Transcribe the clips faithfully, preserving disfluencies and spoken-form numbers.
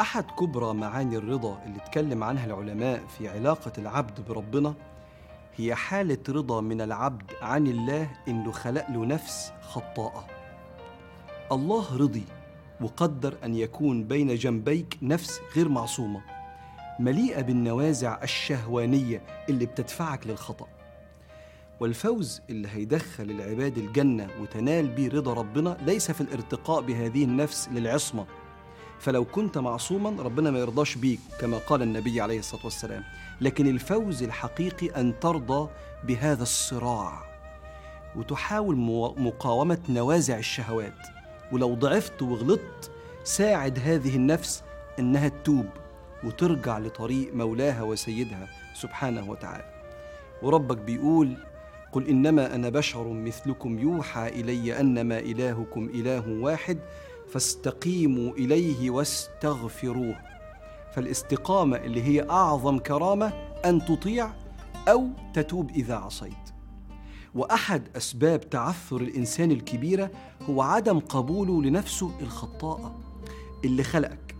أحد كبرى معاني الرضا اللي اتكلم عنها العلماء في علاقة العبد بربنا هي حالة رضا من العبد عن الله إنه خلق له نفس خطاءة. الله رضي وقدر أن يكون بين جنبيك نفس غير معصومة مليئة بالنوازع الشهوانية اللي بتدفعك للخطأ. والفوز اللي هيدخل العباد الجنة وتنال بيه رضا ربنا ليس في الارتقاء بهذه النفس للعصمة، فلو كنت معصوما ربنا ما يرضاش بيك كما قال النبي عليه الصلاة والسلام، لكن الفوز الحقيقي أن ترضى بهذا الصراع وتحاول مقاومة نوازع الشهوات، ولو ضعفت وغلطت ساعد هذه النفس أنها تتوب وترجع لطريق مولاها وسيدها سبحانه وتعالى. وربك بيقول: قل إنما أنا بشر مثلكم يوحى إلي أنما إلهكم إله واحد فاستقيموا إليه واستغفروه. فالاستقامة اللي هي أعظم كرامة أن تطيع أو تتوب إذا عصيت. وأحد أسباب تعثر الإنسان الكبيرة هو عدم قبوله لنفسه الخطاءة، اللي خلقك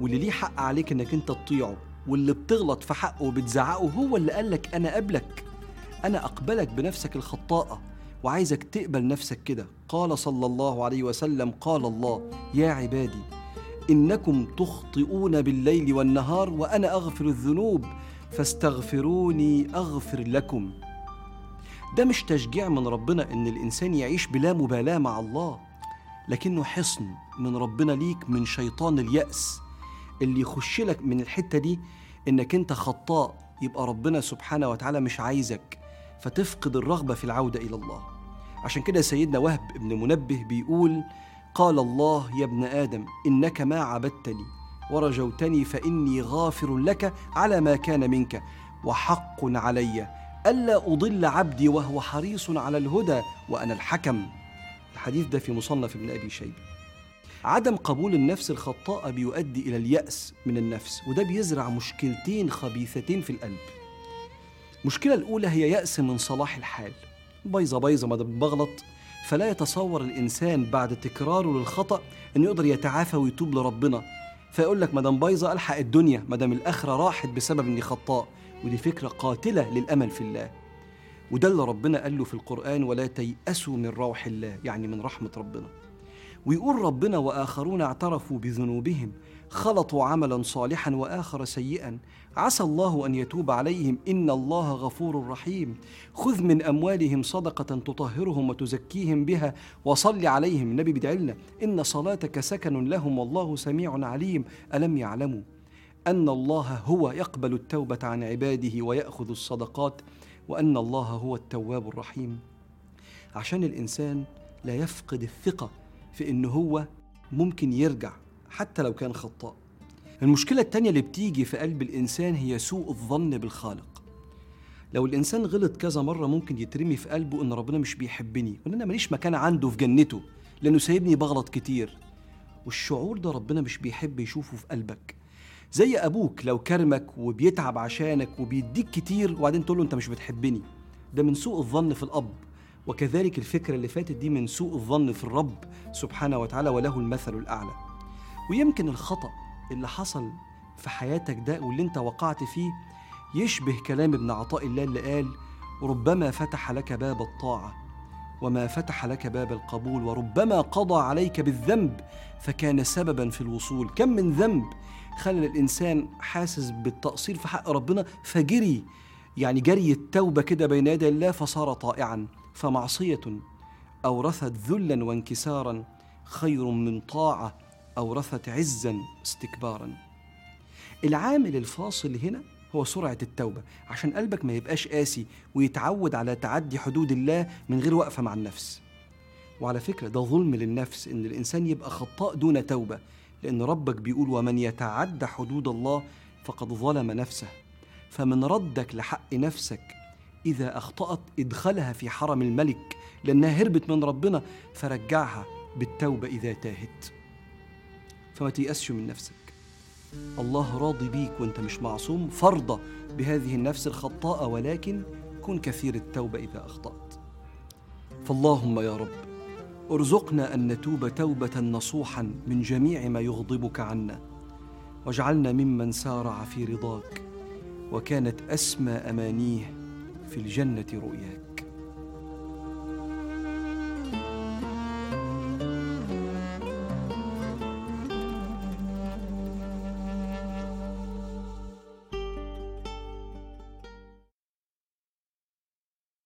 واللي ليه حق عليك إنك أنت تطيعه، واللي بتغلط في حقه وبتزعقه هو اللي قالك أنا قبلك، أنا أقبلك بنفسك الخطاءة وعايزك تقبل نفسك كده. قال صلى الله عليه وسلم: قال الله يا عبادي إنكم تخطئون بالليل والنهار وأنا أغفر الذنوب فاستغفروني أغفر لكم. ده مش تشجيع من ربنا إن الإنسان يعيش بلا مبالاة مع الله، لكنه حصن من ربنا ليك من شيطان اليأس اللي يخش لك من الحتة دي إنك أنت خطاء، يبقى ربنا سبحانه وتعالى مش عايزك فتفقد الرغبة في العودة إلى الله. عشان كده سيدنا وهب ابن منبه بيقول: قال الله يا ابن آدم إنك ما عبدتني ورجوتني فإني غافر لك على ما كان منك وحق علي ألا أضل عبدي وهو حريص على الهدى وأنا الحكم. الحديث ده في مصنف ابن أبي شيبة. عدم قبول النفس الخطاء بيؤدي إلى اليأس من النفس، وده بيزرع مشكلتين خبيثتين في القلب. المشكلة الأولى هي يأس من صلاح الحال، بايظة بايظة ما بغلط، فلا يتصور الإنسان بعد تكراره للخطأ أن يقدر يتعافى ويتوب لربنا، فيقول لك ما دام بايظة ألحق الدنيا، ما دام الآخرة راحت بسبب إني خطاء. ودي فكرة قاتلة للأمل في الله، وده اللي ربنا قال له في القرآن: ولا تيأسوا من روح الله، يعني من رحمة ربنا. ويقول ربنا: وآخرون اعترفوا بذنوبهم خلطوا عملا صالحا وآخر سيئا عسى الله أن يتوب عليهم إن الله غفور رحيم. خذ من أموالهم صدقة تطهرهم وتزكيهم بها وصل عليهم. النبي بيدعي لنا: إن صلاتك سكن لهم والله سميع عليم. ألم يعلموا أن الله هو يقبل التوبة عن عباده ويأخذ الصدقات وأن الله هو التواب الرحيم. عشان الإنسان لا يفقد الثقة في إنه هو ممكن يرجع حتى لو كان خطاء. المشكلة التانية اللي بتيجي في قلب الإنسان هي سوء الظن بالخالق. لو الإنسان غلط كذا مرة ممكن يترمي في قلبه إن ربنا مش بيحبني وإن أنا ماليش مكان عنده في جنته لأنه سايبني بغلط كتير. والشعور ده ربنا مش بيحب يشوفه في قلبك. زي أبوك لو كرمك وبيتعب عشانك وبيديك كتير وبعدين تقول له أنت مش بتحبني، ده من سوء الظن في الأب. وكذلك الفكرة اللي فاتت دي من سوء الظن في الرب سبحانه وتعالى، وله المثل الأعلى. ويمكن الخطأ اللي حصل في حياتك ده واللي انت وقعت فيه يشبه كلام ابن عطاء الله اللي قال: ربما فتح لك باب الطاعة وما فتح لك باب القبول، وربما قضى عليك بالذنب فكان سببا في الوصول. كم من ذنب خلى الإنسان حاسس بالتقصير في حق ربنا فجري، يعني جري التوبة كده بين يدي الله فصار طائعا. فمعصية أورثت ذلا وانكسارا خير من طاعة أورثت عزا استكبارا. العامل الفاصل هنا هو سرعة التوبة، عشان قلبك ما يبقاش قاسي ويتعود على تعدي حدود الله من غير وقفة مع النفس. وعلى فكرة ده ظلم للنفس إن الإنسان يبقى خطاء دون توبة، لأن ربك بيقول: ومن يتعدى حدود الله فقد ظلم نفسه. فمن ردك لحق نفسك إذا أخطأت ادخلها في حرم الملك لأنها هربت من ربنا، فرجعها بالتوبة إذا تاهت. فما تيأسش من نفسك، الله راضي بيك وانت مش معصوم، فارضى بهذه النفس الخطاءة ولكن كن كثير التوبة إذا أخطأت. فاللهم يا رب ارزقنا أن نتوب توبة نصوحا من جميع ما يغضبك عنا، واجعلنا ممن سارع في رضاك وكانت أسمى أمانيه في الجنة رؤياك.